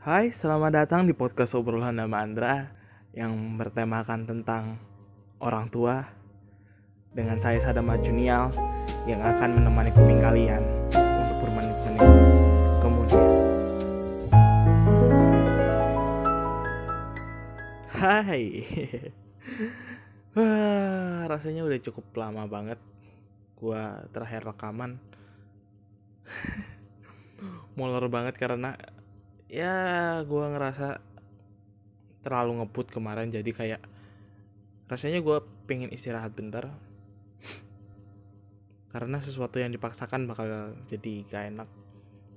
Hai, selamat datang di podcast obrolan sama Andra yang bertemakan tentang orang tua dengan saya Sadama Junial yang akan menemani kuping kalian untuk bermenit-menit kemudian. Hai, rasanya udah cukup lama banget gua terakhir rekaman. Molor banget karena ya gue ngerasa terlalu ngebut kemarin, jadi kayak rasanya gue pengen istirahat bentar karena sesuatu yang dipaksakan bakal jadi gak enak.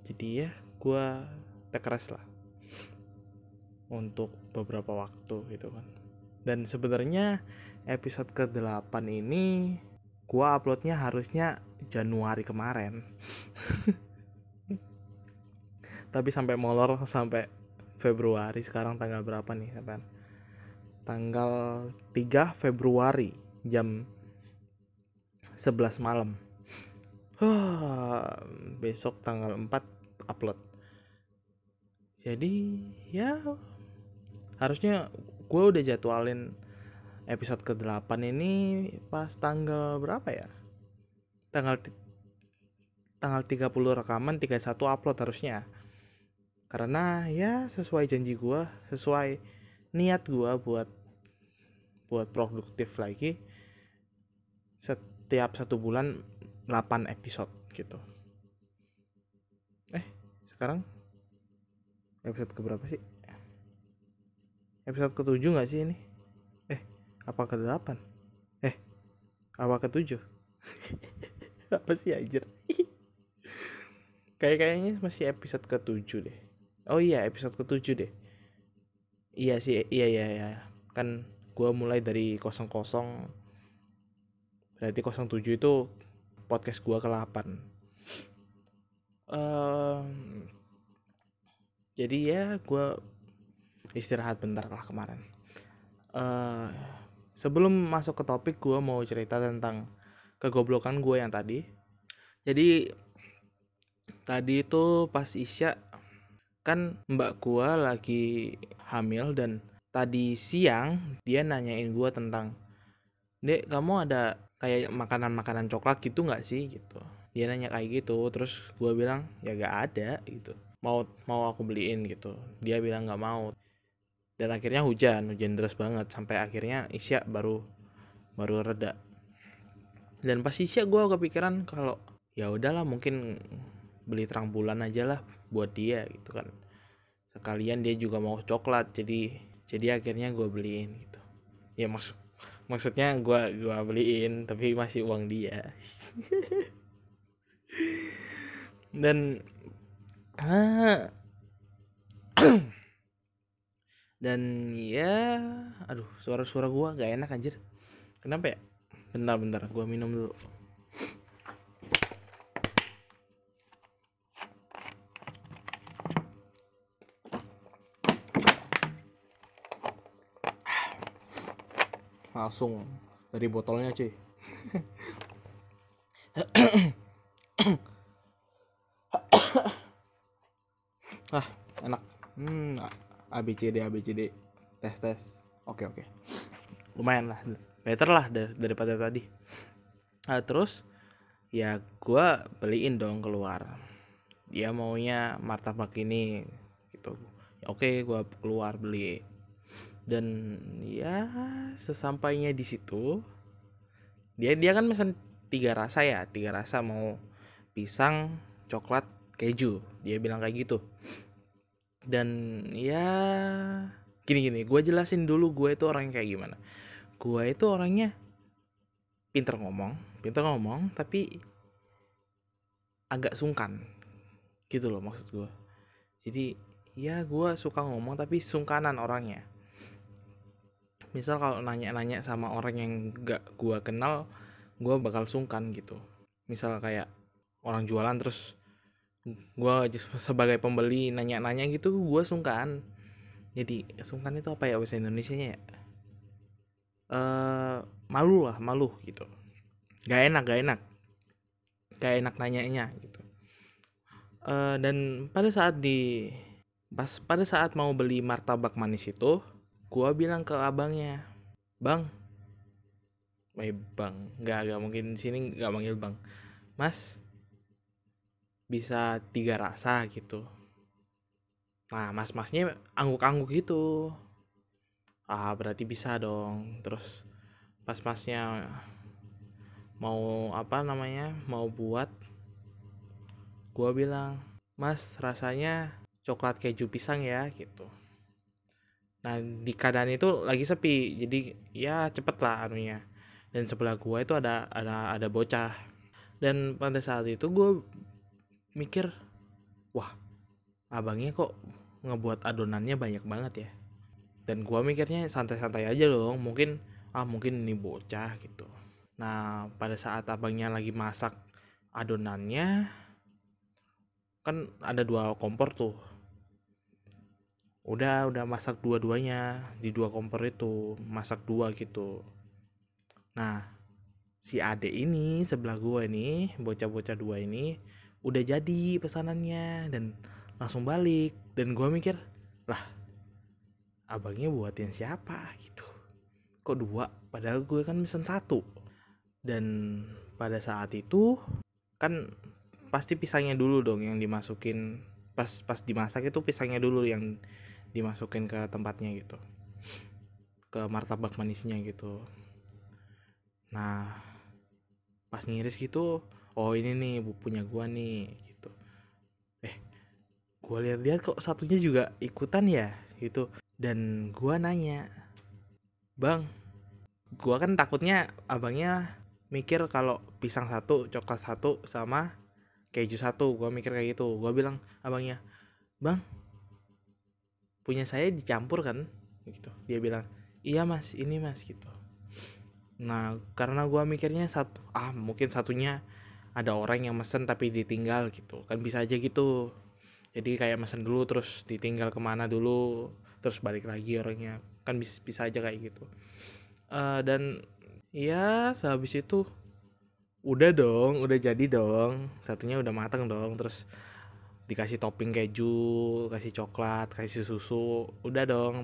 Jadi ya gue take rest lah untuk beberapa waktu gitu kan. Dan sebenarnya episode ke-8 ini gue uploadnya harusnya Januari kemarin tapi sampai molor sampai Februari. Sekarang tanggal berapa nih? Tanggal 3 Februari jam 11 malam. Besok tanggal 4 upload. Jadi ya harusnya gue udah jadwalin episode ke-8 ini pas tanggal berapa ya? Tanggal 30 rekaman, 31 upload harusnya. Karena ya sesuai janji gue, sesuai niat gue buat produktif lagi setiap 1 bulan 8 episode gitu. Sekarang episode keberapa sih? Episode ke-7 gak sih ini? Apa ke-8? Apa ke-7? Apa sih anjir? Kayaknya masih episode ke-7 deh. Oh iya, episode ke-7 deh. Iya sih, iya. Kan gue mulai dari 00. Berarti 07 itu podcast gue ke-8. Jadi ya gue istirahat bentar lah kemarin. Sebelum masuk ke topik, gue mau cerita tentang kegoblokan gue yang tadi. Jadi tadi itu pas Isya kan mbak gua lagi hamil, dan tadi siang dia nanyain gua tentang, "Dek, kamu ada kayak makanan-makanan coklat gitu nggak sih?" gitu. Dia nanya kayak gitu, terus gua bilang ya nggak ada gitu. Mau aku beliin gitu. Dia bilang nggak mau. Dan akhirnya hujan deras banget sampai akhirnya Isya baru reda. Dan pas Isya gua kepikiran kalau ya udahlah mungkin beli terang bulan aja lah buat dia gitu kan, sekalian dia juga mau coklat, jadi akhirnya gue beliin gitu ya. Maksudnya gue beliin tapi masih uang dia. dan ya aduh, suara gue nggak enak anjir, kenapa ya? Bentar gue minum dulu. Langsung dari botolnya cuy. Enak. ABCD tes. Oke. Lumayan lah, better lah daripada tadi. Terus ya gue beliin dong keluar. Dia maunya martabak ini gitu. Oke, gue keluar beli. Dan ya sesampainya di situ dia kan pesan 3 rasa ya, 3 rasa, mau pisang, coklat, keju, dia bilang kayak gitu. Dan ya gini, gue jelasin dulu gue itu orangnya kayak gimana. Gue itu orangnya pinter ngomong tapi agak sungkan gitu loh maksud gue. Jadi ya gue suka ngomong tapi sungkanan orangnya. Misal kalau nanya-nanya sama orang yang gak gue kenal, gue bakal sungkan gitu. Misal kayak orang jualan, terus gue sebagai pembeli nanya-nanya gitu, gue sungkan. Jadi sungkan itu apa ya bahasa Indonesianya ya? Malu gitu. Gak enak nanyanya gitu. Dan pada saat di Pas pada saat mau beli martabak manis itu, gua bilang ke abangnya, Bang, nggak mungkin di sini nggak manggil bang, mas, bisa 3 rasa gitu. Nah, mas-masnya angguk-angguk gitu. Ah, berarti bisa dong. Terus pas masnya mau buat, gua bilang, mas, rasanya coklat keju pisang ya gitu. Nah, di keadaan itu lagi sepi, jadi ya cepet lah anunya. Dan sebelah gua itu ada bocah. Dan pada saat itu gua mikir, wah, abangnya kok ngebuat adonannya banyak banget ya. Dan gua mikirnya santai-santai aja dong, mungkin ini bocah gitu. Nah, pada saat abangnya lagi masak adonannya, kan ada 2 kompor tuh. Udah masak dua-duanya di 2 kompor itu, masak 2 gitu. Nah, si Ade ini sebelah gua ini, bocah-bocah 2 ini udah jadi pesanannya dan langsung balik. Dan gua mikir, lah, abangnya buatin siapa gitu. Kok 2, padahal gue kan pesan 1. Dan pada saat itu kan pasti pisangnya dulu dong yang dimasukin, pas dimasak itu pisangnya dulu yang dimasukin ke tempatnya gitu, ke martabak manisnya gitu. Nah, pas ngiris gitu, oh ini nih punya gua nih gitu. Gua lihat-lihat kok satunya juga ikutan ya gitu. Dan gua nanya, bang, gua kan takutnya abangnya mikir kalau pisang 1, coklat 1 sama keju 1, gua mikir kayak gitu. Gua bilang abangnya, bang, punya saya dicampur kan gitu. Dia bilang, iya mas, ini mas gitu. Nah, karena gua mikirnya mungkin satunya ada orang yang mesen tapi ditinggal gitu, kan bisa aja gitu. Jadi kayak mesen dulu terus ditinggal kemana dulu, terus balik lagi orangnya, kan bisa aja kayak gitu. Dan ya sehabis itu udah jadi dong, satunya udah matang dong, terus dikasih topping keju, kasih coklat, kasih susu, udah dong.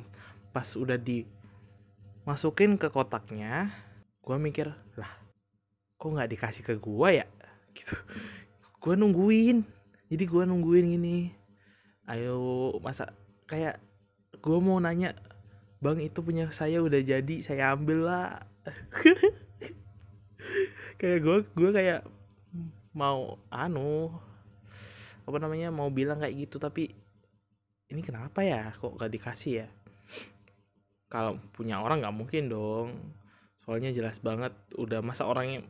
Pas udah dimasukin ke kotaknya, gua mikir, lah, kok nggak dikasih ke gua ya gitu. Gua nungguin gini, ayo masa kayak gua mau nanya, bang, itu punya saya udah jadi, saya ambil lah. Kayak gue kayak mau mau bilang kayak gitu, tapi ini kenapa ya kok gak dikasih ya? Kalau punya orang gak mungkin dong, soalnya jelas banget udah, masa orangnya,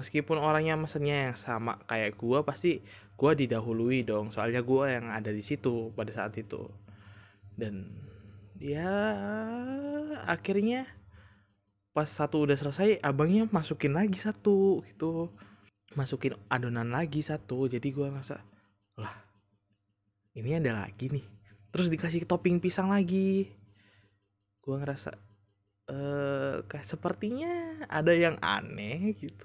meskipun orangnya mesennya yang sama kayak gue, pasti gue didahului dong, soalnya gue yang ada di situ pada saat itu. Dan ya akhirnya pas 1 udah selesai, abangnya masukin lagi 1 gitu. Masukin adonan lagi 1. Jadi gue ngerasa, lah, ini ada lagi nih. Terus dikasih topping pisang lagi. Gue ngerasa, kayak sepertinya ada yang aneh gitu.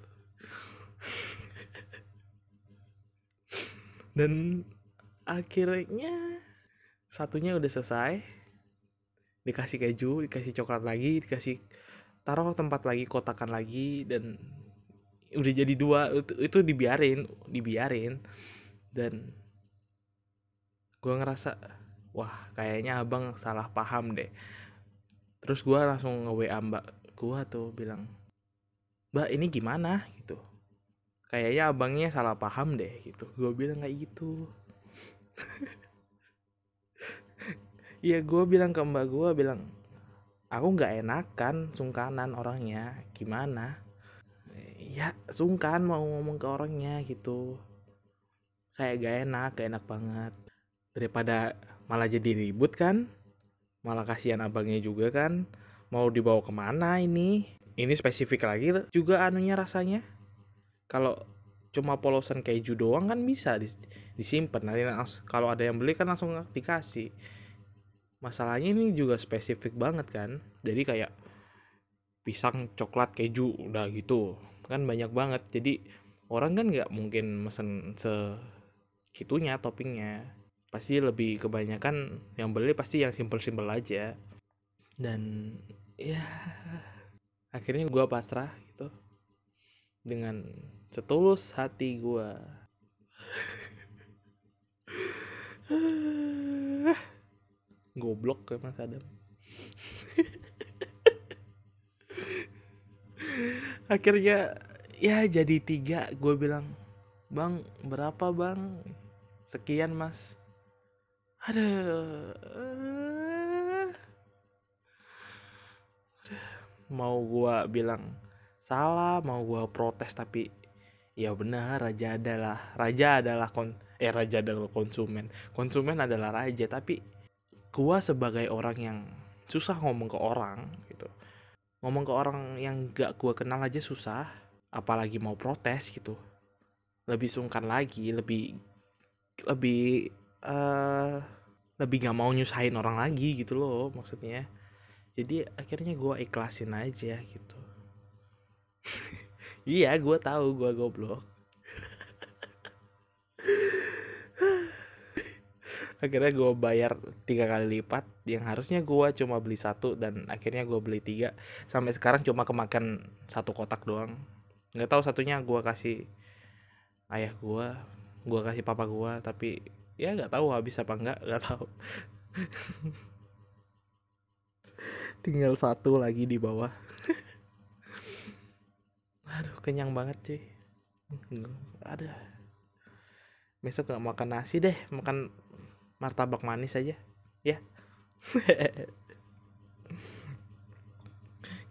Dan akhirnya satunya udah selesai. Dikasih keju, dikasih coklat lagi, dikasih taruh tempat lagi, kotakan lagi, dan udah jadi 2. Itu dibiarin. Dan gue ngerasa, wah, kayaknya abang salah paham deh. Terus gue langsung nge-WA mbak gue tuh, bilang, mbak, ini gimana gitu, kayaknya abangnya salah paham deh gitu. Gue bilang kayak gitu. Iya, gue bilang ke mbak gue, bilang, aku nggak enakan, sungkanan orangnya, gimana? Ya sungkan mau ngomong ke orangnya gitu, kayak gak enak banget. Daripada malah jadi ribut kan, malah kasihan abangnya juga kan, mau dibawa kemana ini? Ini spesifik lagi juga anunya rasanya. Kalau cuma polosan keju doang kan bisa disimpan. Nanti kalau ada yang beli kan langsung dikasih. Masalahnya ini juga spesifik banget kan, jadi kayak pisang, coklat, keju, udah gitu kan banyak banget. Jadi orang kan gak mungkin mesen segitunya toppingnya. pasti lebih kebanyakan yang beli pasti yang simple-simple aja. Dan ya akhirnya gue pasrah gitu dengan setulus hati gue. Goblok ya Mas Adam. Akhirnya ya jadi 3. Gue bilang, "Bang, berapa bang?" "Sekian mas." Aduh. Mau gue bilang salah, mau gue protes, tapi ya benar, raja adalah konsumen. Konsumen adalah raja, tapi gue sebagai orang yang susah ngomong ke orang gitu. Ngomong ke orang yang gak gue kenal aja susah, apalagi mau protes gitu. Lebih sungkan lagi, lebih gak mau nyusahin orang lagi gitu loh maksudnya. Jadi akhirnya gue ikhlasin aja gitu. Iya, gue tahu gue goblok. Akhirnya gue bayar 3 kali lipat yang harusnya gue cuma beli 1, dan akhirnya gue beli 3. Sampai sekarang cuma kemakan 1 kotak doang. Nggak tahu satunya gue kasih ayah gue kasih papa gue, tapi ya nggak tahu habis apa nggak tahu. Tinggal 1 lagi di bawah. Aduh, kenyang banget sih. Ada. Besok nggak makan nasi deh, makan martabak manis aja, ya.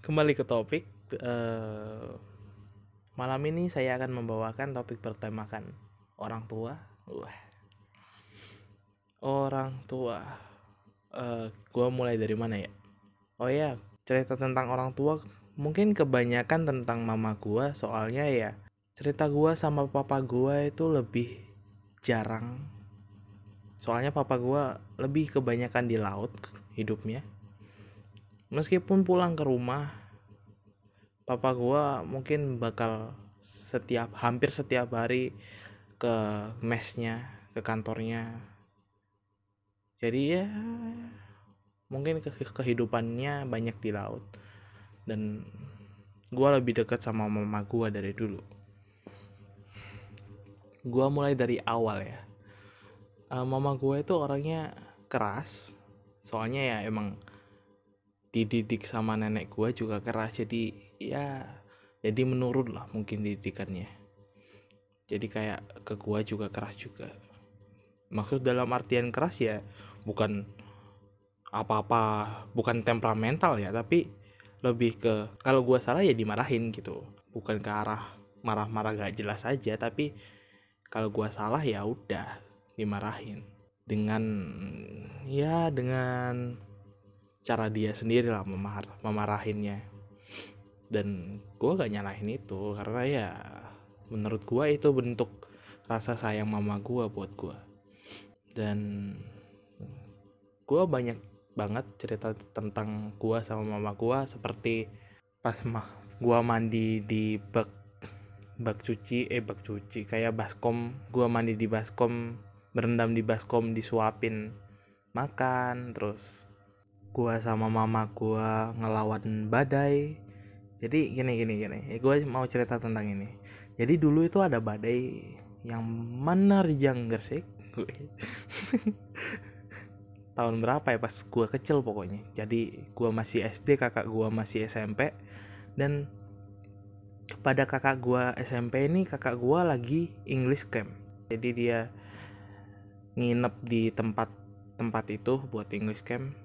Kembali ke topik. Malam ini saya akan membawakan topik bertemakan orang tua. Wah. Orang tua. Gua mulai dari mana ya? Oh ya, cerita tentang orang tua. Mungkin kebanyakan tentang mama gua, soalnya ya cerita gua sama papa gua itu lebih jarang. Soalnya papa gue lebih kebanyakan di laut hidupnya. Meskipun pulang ke rumah, papa gue mungkin bakal hampir setiap hari ke mesnya, ke kantornya. Jadi ya mungkin kehidupannya banyak di laut. Dan gue lebih dekat sama mama gue dari dulu. Gue mulai dari awal ya. Mama gue itu orangnya keras, soalnya ya emang dididik sama nenek gue juga keras, jadi menurun lah mungkin didikannya. Jadi kayak ke gue juga keras juga. Maksud dalam artian keras ya bukan apa-apa, bukan temperamental ya, tapi lebih ke kalau gue salah ya dimarahin gitu. Bukan ke arah marah-marah gak jelas aja, tapi kalau gue salah ya udah dimarahin dengan cara dia sendiri lah memarahinnya. Dan gue gak nyalahin itu, karena ya menurut gue itu bentuk rasa sayang mama gue buat gue. Dan gue banyak banget cerita tentang gue sama mama gue, seperti pas gue mandi di bak cuci kayak baskom. Gue mandi di baskom, berendam di baskom, disuapin makan. Terus gua sama mama gua ngelawan badai. Jadi gini. Gua mau cerita tentang ini. Jadi dulu itu ada badai yang menerjang Gresik. Tahun berapa ya, pas gua kecil pokoknya. Jadi gua masih SD, kakak gua masih SMP. Dan pada kakak gua SMP ini, kakak gua lagi English camp. Jadi dia nginep di tempat itu buat English camp.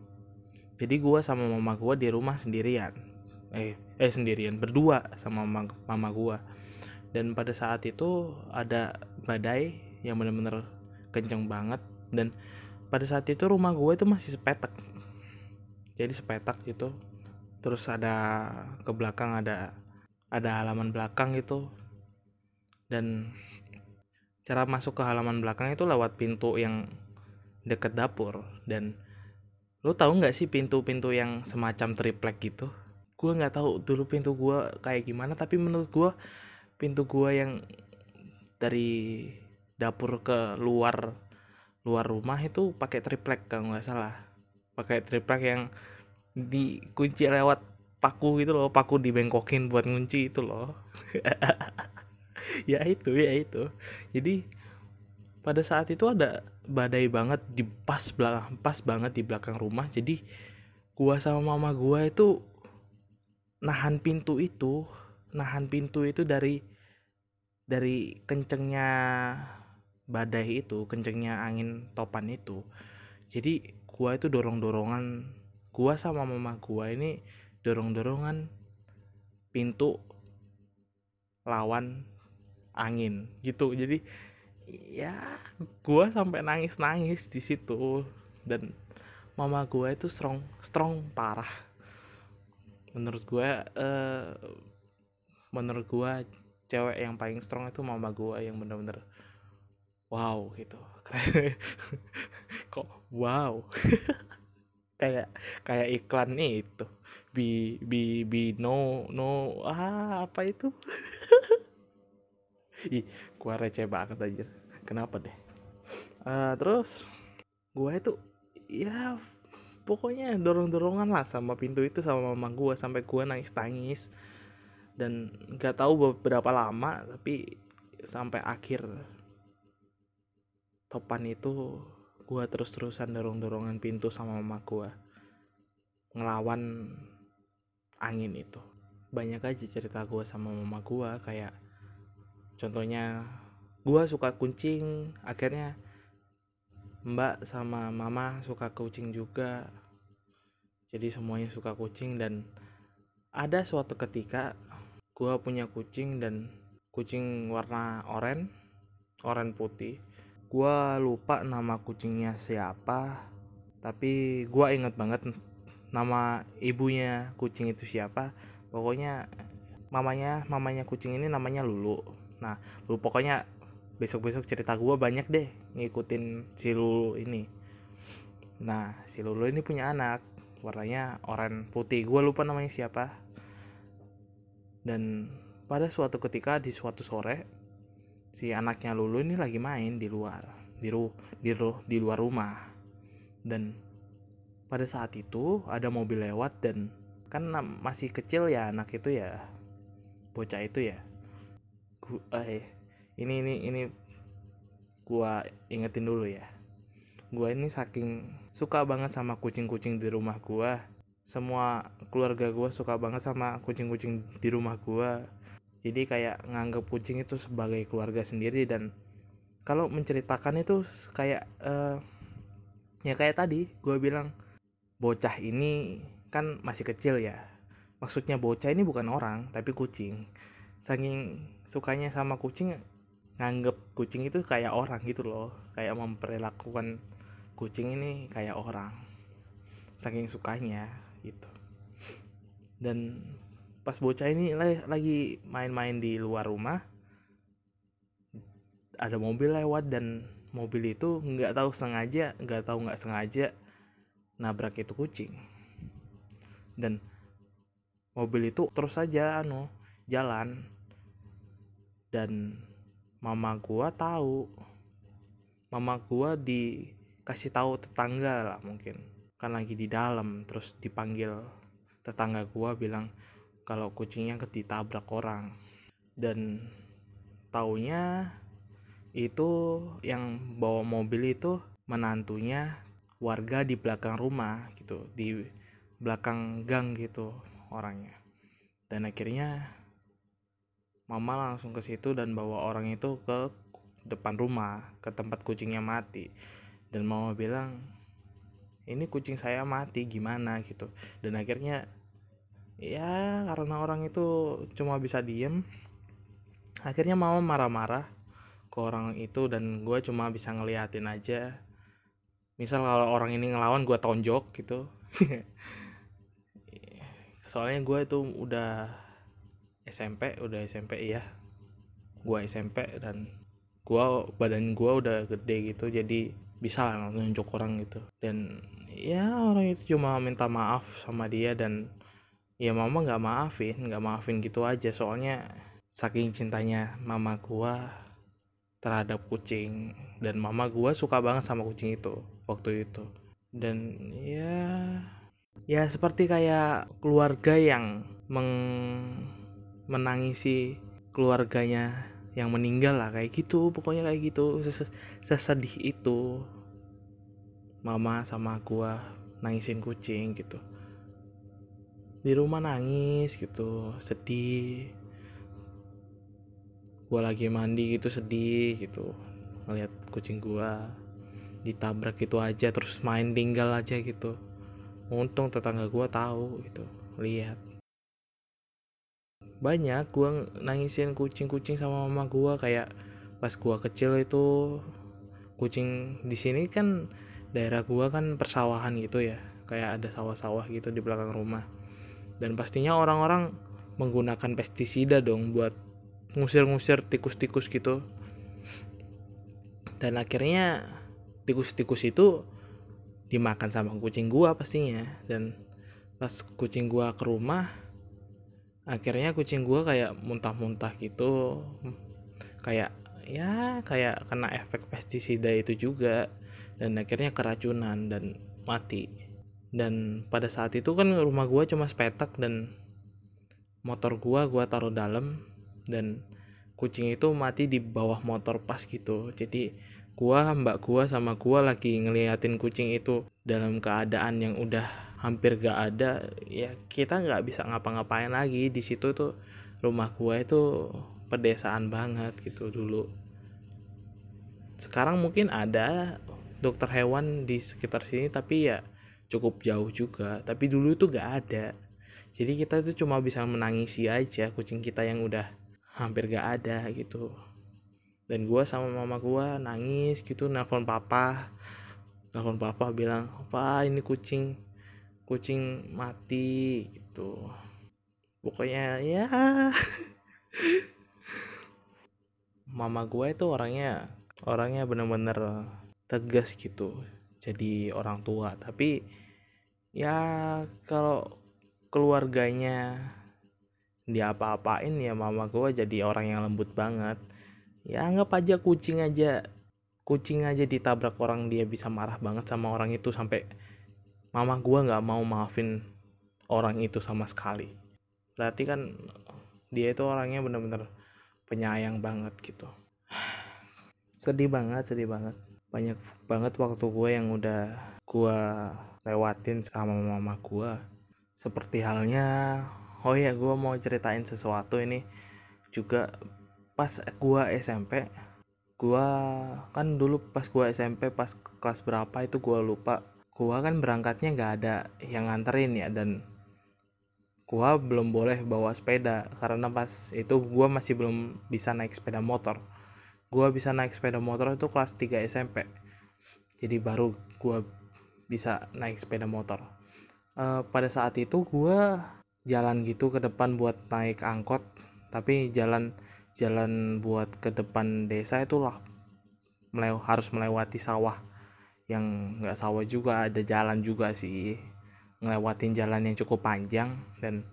Jadi gue sama mama gue di rumah sendirian berdua sama mama gue. Dan pada saat itu ada badai yang benar-benar kenceng banget, dan pada saat itu rumah gue itu masih sepetak. Jadi sepetak gitu. Terus ada ke belakang, ada halaman belakang gitu. Dan cara masuk ke halaman belakang itu lewat pintu yang deket dapur. Dan lo tau nggak sih pintu-pintu yang semacam triplek gitu? Gue nggak tahu dulu pintu gue kayak gimana, tapi menurut gue pintu gue yang dari dapur ke luar luar rumah itu pakai triplek kalau nggak salah, pakai triplek yang dikunci lewat paku gitu loh, paku dibengkokin buat ngunci itu loh. ya itu jadi pada saat itu ada badai banget di pas banget di belakang rumah. Jadi gua sama mama gua itu nahan pintu itu dari kencengnya badai itu, kencengnya angin topan itu. Jadi gua itu dorong-dorongan, gua sama mama gua ini dorong-dorongan pintu lawan angin gitu. Jadi ya gua sampai nangis di situ, dan mama gua itu strong parah. Menurut gua cewek yang paling strong itu mama gua, yang bener-bener wow gitu. Kok wow. kayak iklan nih itu bi no apa itu. Ih, gua receh banget anjir, kenapa deh. Terus gua itu ya pokoknya dorong-dorongan lah sama pintu itu sama mama gua sampai gua nangis, dan nggak tahu berapa lama, tapi sampai akhir topan itu gua terus-terusan dorong-dorongan pintu sama mama gua ngelawan angin itu. Banyak aja cerita gua sama mama gua, kayak contohnya gua suka kucing, akhirnya mbak sama mama suka kucing juga, jadi semuanya suka kucing. Dan ada suatu ketika gua punya kucing, dan kucing warna oranye putih. Gua lupa nama kucingnya siapa, tapi gua inget banget nama ibunya kucing itu siapa. Pokoknya mamanya kucing ini namanya Lulu. Nah, Lulu, pokoknya besok-besok cerita gua banyak deh ngikutin si Lulu ini. Nah, si Lulu ini punya anak warnanya oranye putih. Gua lupa namanya siapa. Dan pada suatu ketika di suatu sore, si anaknya Lulu ini lagi main di luar, di luar rumah. Dan pada saat itu ada mobil lewat, dan kan masih kecil ya anak itu ya, bocah itu ya. Ini gua ingetin dulu ya. Gua ini saking suka banget sama kucing-kucing di rumah gua. Semua keluarga gua suka banget sama kucing-kucing di rumah gua. Jadi kayak nganggap kucing itu sebagai keluarga sendiri, dan kalau menceritakan itu kayak ya kayak tadi gue bilang, bocah ini kan masih kecil ya. Maksudnya bocah ini bukan orang tapi kucing. Saking sukanya sama kucing, nganggap kucing itu kayak orang gitu loh. Kayak memperlakukan kucing ini kayak orang. Saking sukanya gitu. Dan pas bocah ini lagi main-main di luar rumah, ada mobil lewat, dan mobil itu nggak sengaja nabrak itu kucing. Dan mobil itu terus saja jalan, dan mama gua dikasih tahu tetangga lah mungkin, kan lagi di dalam. Terus dipanggil tetangga gua, bilang kalau kucingnya ketabrak orang. Dan taunya itu yang bawa mobil itu menantunya warga di belakang rumah gitu, di belakang gang gitu orangnya. Dan akhirnya mama langsung ke situ dan bawa orang itu ke depan rumah, ke tempat kucingnya mati. Dan mama bilang, ini kucing saya mati gimana gitu. Dan akhirnya ya karena orang itu cuma bisa diem, akhirnya mama marah-marah ke orang itu, dan gue cuma bisa ngeliatin aja. Misal kalau orang ini ngelawan, gue tonjok gitu. Soalnya gue itu udah SMP ya. Gue SMP dan badan gue udah gede gitu, jadi bisa lah nunjuk orang gitu. Dan ya orang itu cuma minta maaf sama dia, dan ya mama nggak maafin gitu aja. Soalnya saking cintanya mama gua terhadap kucing, dan mama gue suka banget sama kucing itu waktu itu. Dan ya seperti kayak keluarga yang menangisi keluarganya yang meninggal lah, kayak gitu, pokoknya kayak gitu. Sesedih itu mama sama gue nangisin kucing gitu, di rumah nangis gitu, sedih. Gua lagi mandi gitu, sedih gitu, ngeliat kucing gua ditabrak gitu aja, terus main tinggal aja gitu. Untung tetangga gua tahu gitu, lihat. Banyak gua nangisin kucing-kucing sama mama gua, kayak pas gua kecil itu kucing di sini kan, daerah gua kan persawahan gitu ya, kayak ada sawah-sawah gitu di belakang rumah. Dan pastinya orang-orang menggunakan pestisida dong buat ngusir-ngusir tikus-tikus gitu. Dan akhirnya tikus-tikus itu dimakan sama kucing gua pastinya. Dan pas kucing gua ke rumah, akhirnya kucing gua kayak muntah-muntah gitu. Kayak kena efek pestisida itu juga. Dan akhirnya keracunan dan mati. Dan pada saat itu kan rumah gua cuma sepetak, dan motor gua taruh dalam, dan kucing itu mati di bawah motor pas gitu. Jadi mbak gua sama gua lagi ngeliatin kucing itu dalam keadaan yang udah hampir gak ada. Ya kita gak bisa ngapa-ngapain lagi di situ tuh. Rumah gua itu pedesaan banget gitu dulu. Sekarang mungkin ada dokter hewan di sekitar sini, tapi ya cukup jauh juga, tapi dulu itu gak ada. Jadi kita itu cuma bisa menangisi aja kucing kita yang udah hampir gak ada gitu. Dan gue sama mama gue nangis gitu, nelfon papa bilang, "Apa ini kucing mati gitu." Pokoknya ya mama gue itu orangnya bener-bener tegas gitu, jadi orang tua. Tapi ya kalau keluarganya diapa-apain, ya mama gue jadi orang yang lembut banget. Ya anggap aja kucing aja ditabrak orang, dia bisa marah banget sama orang itu, sampai mama gue nggak mau maafin orang itu sama sekali. Berarti kan dia itu orangnya bener-bener penyayang banget gitu. Sedih banget. Banyak banget waktu gue yang udah gue lewatin sama mama gue. Seperti halnya, oh ya gue mau ceritain sesuatu ini juga. Pas gue SMP, gue kan dulu pas gue SMP, pas kelas berapa itu gue lupa. Gue kan berangkatnya gak ada yang nganterin ya, dan gue belum boleh bawa sepeda. Karena pas itu gue masih belum bisa naik sepeda motor. Gue bisa naik sepeda motor itu kelas 3 SMP. Jadi baru gue bisa naik sepeda motor. Pada saat itu gue jalan gitu ke depan buat naik angkot. Tapi jalan buat ke depan desa itulah harus melewati sawah. Yang gak sawah juga, ada jalan juga sih. Ngelewatin jalan yang cukup panjang. Dan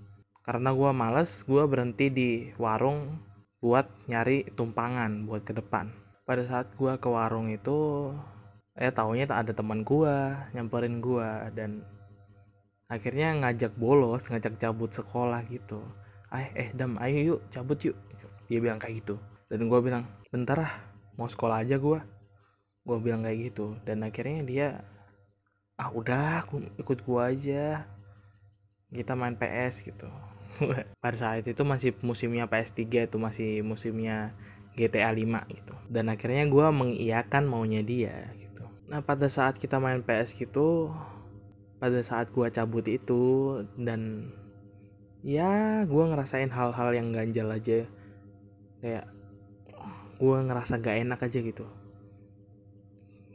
karena gue males, gue berhenti di warung buat nyari tumpangan buat ke depan. Pada saat gua ke warung itu, taunya ada teman gua nyamperin gua, dan akhirnya ngajak bolos, ngajak cabut sekolah gitu. Dam, ayo yuk cabut yuk, dia bilang kayak gitu. Dan gua bilang, "Bentar ah, mau sekolah aja gua bilang kayak gitu. Dan akhirnya dia, udah ikut gua aja, kita main PS gitu. Pada saat itu masih musimnya PS3, itu masih musimnya GTA 5 gitu. Dan akhirnya gue mengiyakan maunya dia gitu. Nah pada saat kita main PS gitu, pada saat gue cabut itu, dan ya gue ngerasain hal-hal yang ganjal aja. Kayak gue ngerasa gak enak aja gitu.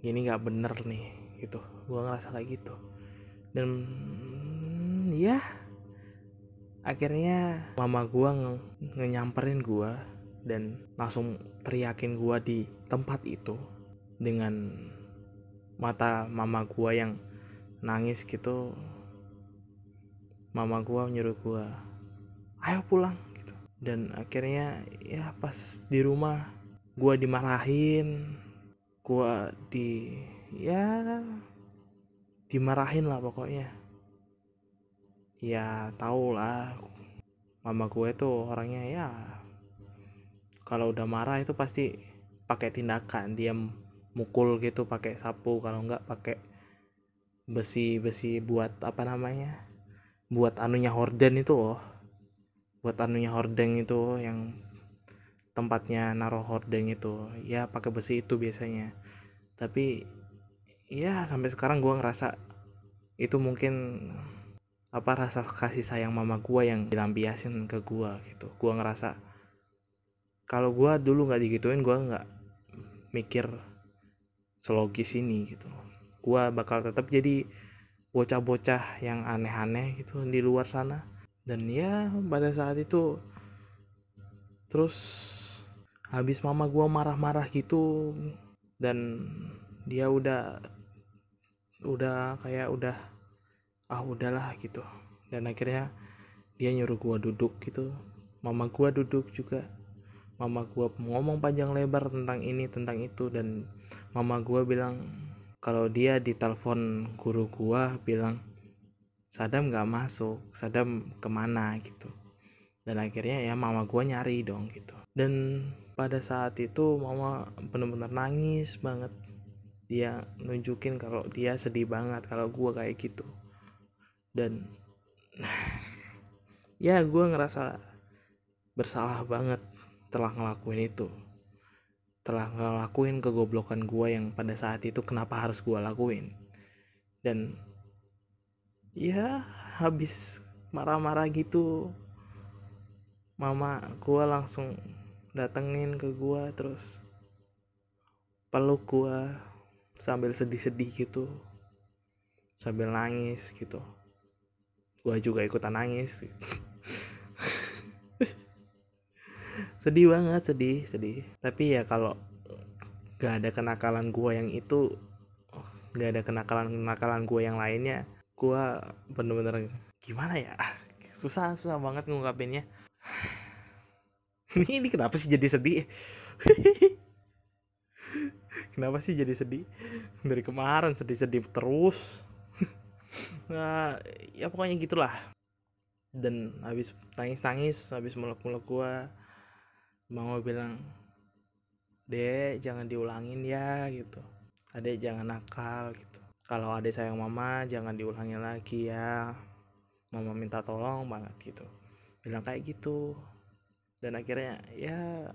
Ini gak bener nih gitu, gue ngerasa kayak gitu. Dan ya akhirnya mama gua nyamperin gua dan langsung teriakin gua di tempat itu dengan mata mama gua yang nangis gitu. Mama gua nyuruh gua, "Ayo pulang" gitu. Dan akhirnya ya pas di rumah Gue dimarahin, dimarahin lah pokoknya. Ya tau lah, mama gue tuh orangnya ya kalau udah marah itu pasti pakai tindakan. Dia mukul gitu pakai sapu, kalau enggak pakai besi buat buat anunya horden itu loh, buat anunya horden itu yang tempatnya naruh horden itu, ya pakai besi itu biasanya. Tapi ya sampai sekarang gue ngerasa itu mungkin rasa kasih sayang mama gue yang dilampiasin ke gue gitu. Gue ngerasa kalau gue dulu nggak digituin, gue nggak mikir selogis ini gitu. Gue bakal tetap jadi bocah-bocah yang aneh-aneh gitu di luar sana. Dan ya pada saat itu, terus habis mama gue marah-marah gitu, dan dia udah udahlah gitu. Dan akhirnya dia nyuruh gua duduk gitu, mama gua duduk juga. Mama gua ngomong panjang lebar tentang ini tentang itu, dan mama gua bilang kalau dia ditelepon guru gua bilang Sadam nggak masuk, Sadam kemana gitu. Dan akhirnya ya mama gua nyari dong gitu. Dan pada saat itu mama benar-benar nangis banget, dia nunjukin kalau dia sedih banget kalau gua kayak gitu. Dan ya gue ngerasa bersalah banget telah ngelakuin kegoblokan gue yang pada saat itu kenapa harus gue lakuin. Dan ya habis marah-marah gitu, mama gue langsung datengin ke gue, terus peluk gue sambil sedih-sedih gitu, sambil nangis gitu. Gue juga ikutan nangis. Sedih banget, sedih. Tapi ya kalau gak ada kenakalan gue yang itu, gak ada kenakalan gue yang lainnya, gue bener-bener gimana ya, susah banget ngungkapinnya. Ini kenapa sih jadi sedih? Kenapa sih jadi sedih? Dari kemarin sedih-sedih terus. Nah, ya pokoknya gitulah. Dan habis tangis-tangis, habis meluk-meluk gua, mama bilang, "Dek, jangan diulangin ya," gitu. "Adek jangan nakal," gitu. "Kalau adek sayang mama, jangan diulangin lagi ya. Mama minta tolong banget," gitu. Bilang kayak gitu. Dan akhirnya ya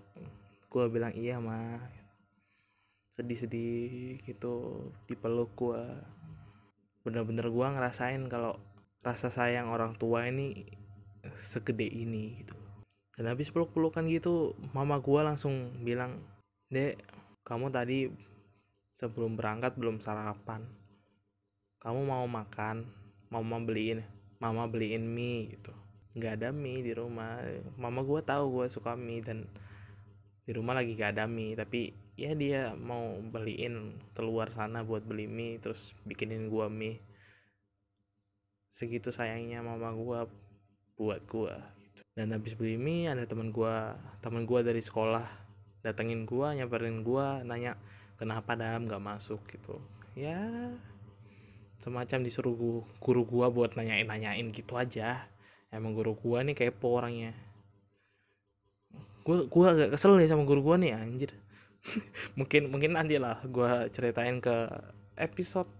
gua bilang, "Iya, Ma." Sedih-sedih gitu, dipeluk gua. Bener-bener gue ngerasain kalau rasa sayang orang tua ini segede ini gitu. Dan habis peluk-pelukan gitu, mama gue langsung bilang, "Dek, kamu tadi sebelum berangkat belum sarapan. Kamu mau makan? Mama beliin mie gitu. Gak ada mie di rumah. Mama gue tahu gue suka mie dan di rumah lagi gak ada mie, tapi ya dia mau beliin keluar sana buat beli mie, terus bikinin gua mie. Segitu sayangnya mama gua buat gua gitu." Dan habis beli mie ada teman gua dari sekolah datengin gua, nyamperin gua, nanya kenapa Dam nggak masuk gitu. Ya semacam disuruh guru gua buat nanyain gitu aja. Emang guru gua nih kepo orangnya. Gua agak kesel nih sama guru gua nih, anjir. mungkin nanti lah gue ceritain ke episode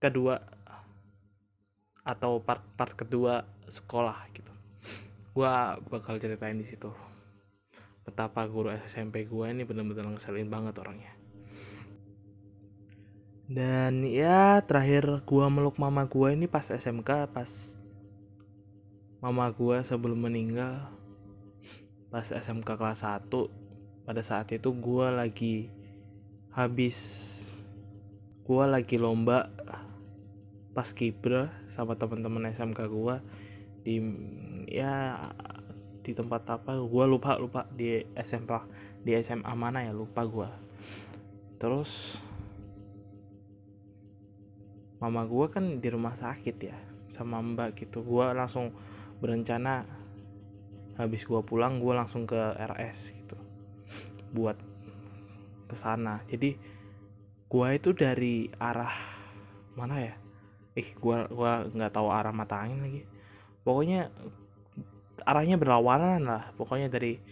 kedua atau part kedua sekolah gitu. Gue bakal ceritain di situ betapa guru SMP gue ini benar-benar ngeselin banget orangnya. Dan ya terakhir gue meluk mama gue ini pas SMK, pas mama gue sebelum meninggal, pas SMK kelas 1. Pada saat itu gue lagi lomba paskibra sama teman-teman SMK gue di tempat apa gue lupa di SMA mana ya, lupa gue. Terus mama gue kan di rumah sakit ya sama mbak gitu. Gue langsung berencana habis gue pulang gue langsung ke RS gitu. buat kesana. Jadi gua itu dari arah mana ya? Gua nggak tahu arah mata angin lagi. Pokoknya arahnya berlawanan lah. Pokoknya dari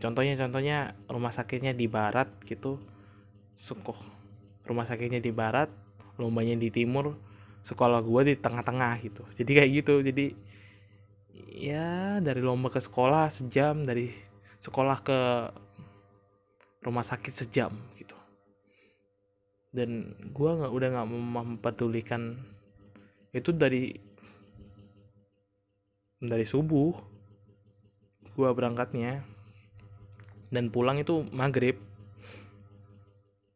contohnya rumah sakitnya di barat gitu. Sekolah rumah sakitnya di barat, lombanya di timur, sekolah gua di tengah-tengah gitu. Jadi kayak gitu. Jadi ya dari lomba ke sekolah sejam, dari sekolah ke rumah sakit sejam gitu. Dan gue udah nggak mempedulikan itu. Dari subuh gue berangkatnya dan pulang itu maghrib,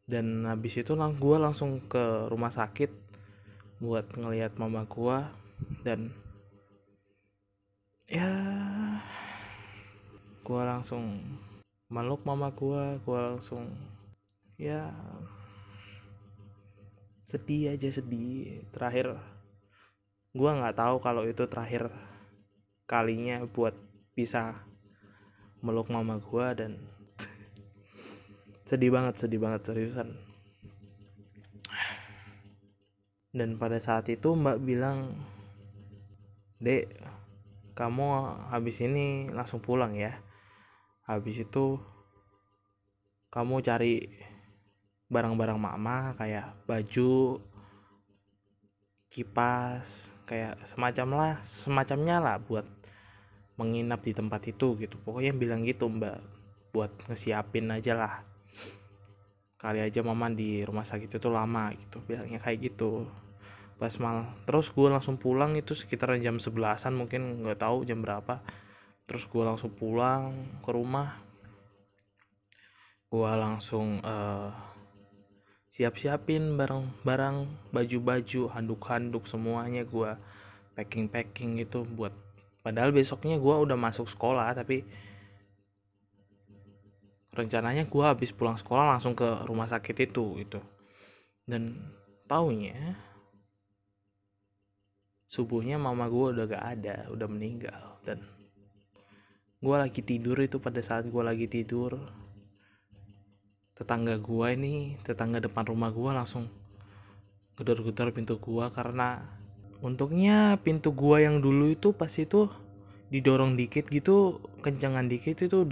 dan habis itu gue langsung ke rumah sakit buat ngelihat mama gue. Dan ya gue langsung meluk mama gue langsung ya sedih. Terakhir gue nggak tahu kalau itu terakhir kalinya buat bisa meluk mama gue. Dan sedih banget seriusan. Dan pada saat itu mbak bilang, "Dek, kamu habis ini langsung pulang ya. Habis itu kamu cari barang-barang mama kayak baju, kipas, kayak semacamnya lah buat menginap di tempat itu gitu." Pokoknya bilang gitu mbak, buat ngesiapin aja lah. Kali aja mama di rumah sakit itu lama gitu, bilangnya kayak gitu. Pas malam, terus gue langsung pulang itu sekitaran jam 11-an mungkin, nggak tahu jam berapa. Terus gue langsung pulang ke rumah, gue langsung siap-siapin barang-barang, baju-baju, handuk-handuk semuanya gue packing gitu buat. Padahal besoknya gue udah masuk sekolah, tapi rencananya gue habis pulang sekolah langsung ke rumah sakit itu gitu. Dan taunya subuhnya mama gue udah gak ada, udah meninggal. Dan gue lagi tidur itu, pada saat gue lagi tidur, tetangga depan rumah gue langsung gedor-gedor pintu gue. Karena untungnya pintu gue yang dulu itu pas itu didorong dikit gitu, kencengan dikit itu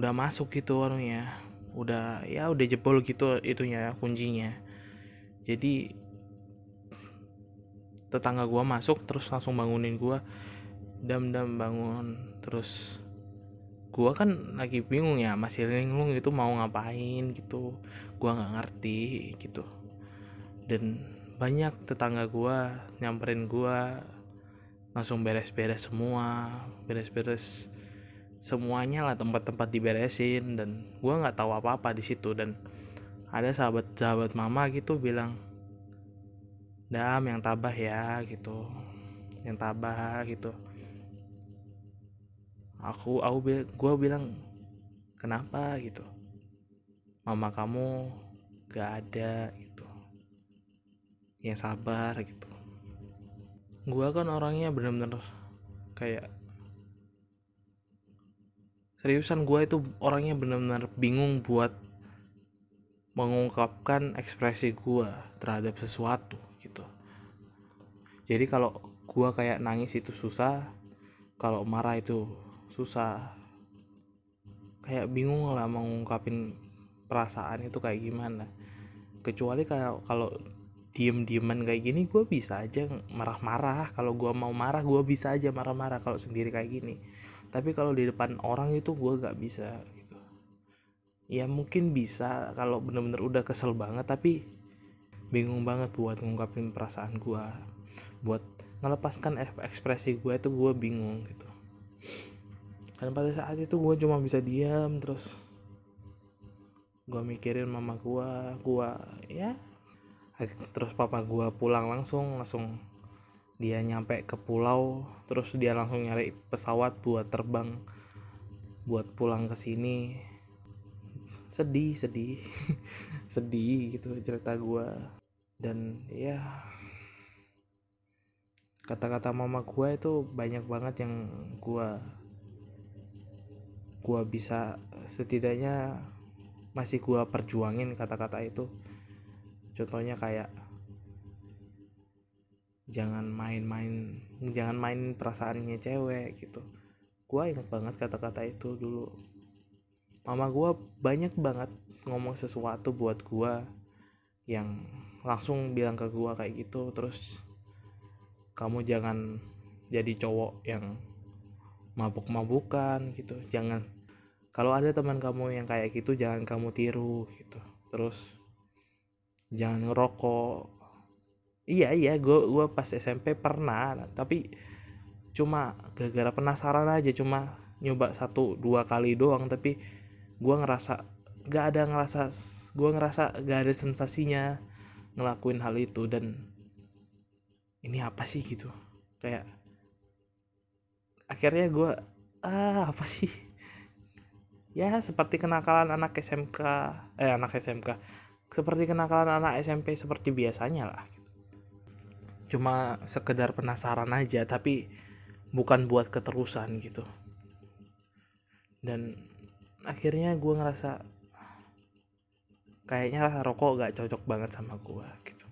udah masuk gitu anunya. Udah jebol gitu itunya, kuncinya. Jadi tetangga gue masuk terus langsung bangunin gue, "Dam bangun." Terus gue kan lagi bingung ya, masih linglung gitu mau ngapain gitu, gue nggak ngerti gitu. Dan banyak tetangga gue nyamperin gue, langsung beres-beres semuanya lah, tempat-tempat diberesin. Dan gue nggak tahu apa-apa di situ. Dan ada sahabat mama gitu bilang, "Dam, yang tabah ya gitu, yang tabah gitu." Gue bilang, "Kenapa gitu? Mama kamu gak ada gitu, yang sabar gitu." Gue kan orangnya bener-bener kayak seriusan, gue itu orangnya bener-bener bingung buat mengungkapkan ekspresi gue terhadap sesuatu gitu. Jadi kalau gua kayak nangis itu susah, kalau marah itu susah, kayak bingung lah mengungkapin perasaan itu kayak gimana. Kecuali kalau diem-dieman kayak gini gua bisa aja marah-marah. Kalau gua mau marah gua bisa aja marah-marah kalau sendiri kayak gini. Tapi kalau di depan orang itu gua gak bisa gitu. Ya mungkin bisa kalau bener-bener udah kesel banget, tapi bingung banget buat ngungkapin perasaan gue, buat melepaskan ekspresi gue itu gue bingung gitu. Dan pada saat itu gue cuma bisa diam, terus gue mikirin mama gue ya. Terus papa gue pulang langsung dia nyampe ke pulau, terus dia langsung nyari pesawat buat terbang buat pulang ke sini. Sedih sedih gitu cerita gue. Dan ya kata-kata mama gue itu banyak banget yang gue gue bisa setidaknya masih gue perjuangin kata-kata itu. Contohnya kayak jangan main perasaannya cewek gitu. Gue ingat banget kata-kata itu dulu. Mama gue banyak banget ngomong sesuatu buat gue yang langsung bilang ke gue kayak gitu, terus kamu jangan jadi cowok yang mabuk-mabukan gitu, jangan, kalau ada teman kamu yang kayak gitu jangan kamu tiru gitu, terus jangan ngerokok. Iya, gue pas SMP pernah, tapi cuma gara-gara penasaran aja, cuma nyoba 1-2 kali doang, tapi gue ngerasa gak ada sensasinya ngelakuin hal itu. Dan ini apa sih gitu, kayak akhirnya gue apa sih ya, seperti kenakalan anak SMP seperti biasanya lah. Cuma sekedar penasaran aja, tapi bukan buat keterusan gitu. Dan akhirnya gue ngerasa kayaknya rasa rokok gak cocok banget sama gue gitu.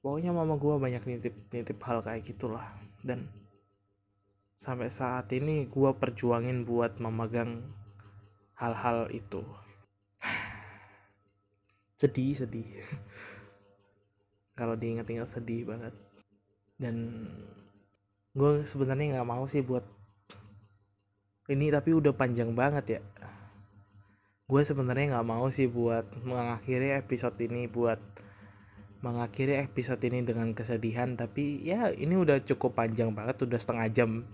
Pokoknya mama gue banyak nitip hal kayak gitulah. Dan sampai saat ini gue perjuangin buat memegang hal-hal itu. Sedih. Kalau diingat-ingat sedih banget. Dan gue sebenarnya nggak mau sih buat ini, tapi udah panjang banget ya. Gue sebenarnya nggak mau sih buat mengakhiri episode ini dengan kesedihan, tapi ya ini udah cukup panjang banget, udah 1/2 jam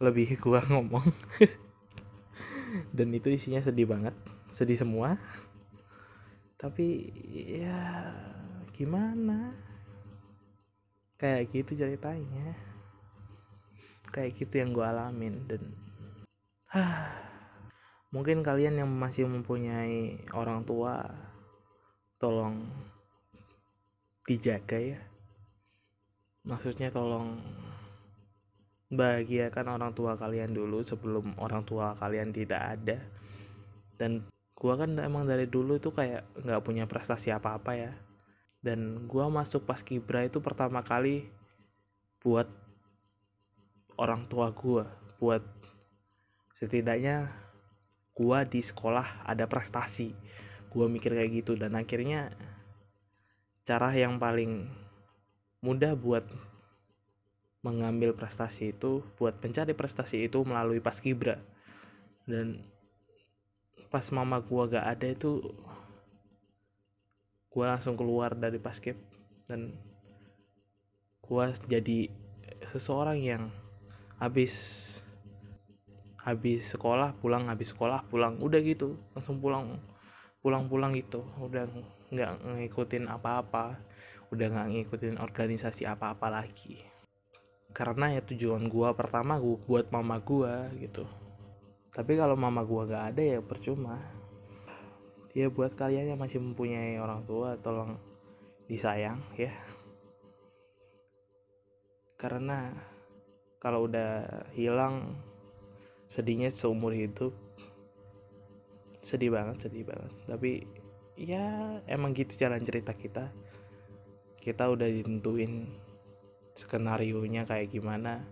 lebih gue ngomong. Dan itu isinya sedih banget, sedih semua. Tapi ya gimana, kayak gitu ceritanya, kayak gitu yang gue alamin. Dan mungkin kalian yang masih mempunyai orang tua, tolong dijaga ya, maksudnya tolong bahagiakan orang tua kalian dulu sebelum orang tua kalian tidak ada. Dan gue kan emang dari dulu itu kayak nggak punya prestasi apa-apa ya. Dan gue masuk paskibra itu pertama kali buat orang tua gue, buat setidaknya gue di sekolah ada prestasi. Gue mikir kayak gitu, dan akhirnya cara yang paling mudah buat mengambil prestasi itu, buat mencari prestasi itu melalui paskibra. Dan pas mama gue gak ada itu, gue langsung keluar dari basket, dan gue jadi seseorang yang habis sekolah pulang, udah gitu langsung pulang gitu, udah nggak ngikutin apa-apa, udah nggak ngikutin organisasi apa-apa lagi, karena ya tujuan gue pertama gue buat mama gue gitu. Tapi kalau mama gue nggak ada ya percuma. Ya buat kalian yang masih mempunyai orang tua, tolong disayang ya. Karena kalau udah hilang, sedihnya seumur hidup. Sedih banget. Tapi ya emang gitu jalan cerita kita. Kita udah ditentuin skenarionya kayak gimana.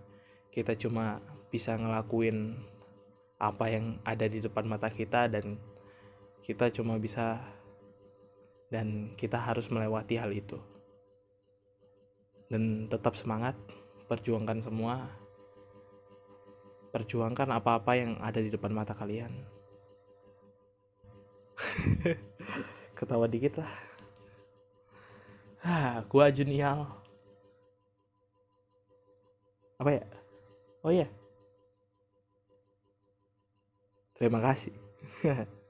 Kita cuma bisa ngelakuin apa yang ada di depan mata kita, dan kita cuma bisa, dan kita harus melewati hal itu. Dan tetap semangat, perjuangkan semua, perjuangkan apa-apa yang ada di depan mata kalian. Ketawa dikit lah. Gua Junial. Apa ya? Oh iya. Terima kasih.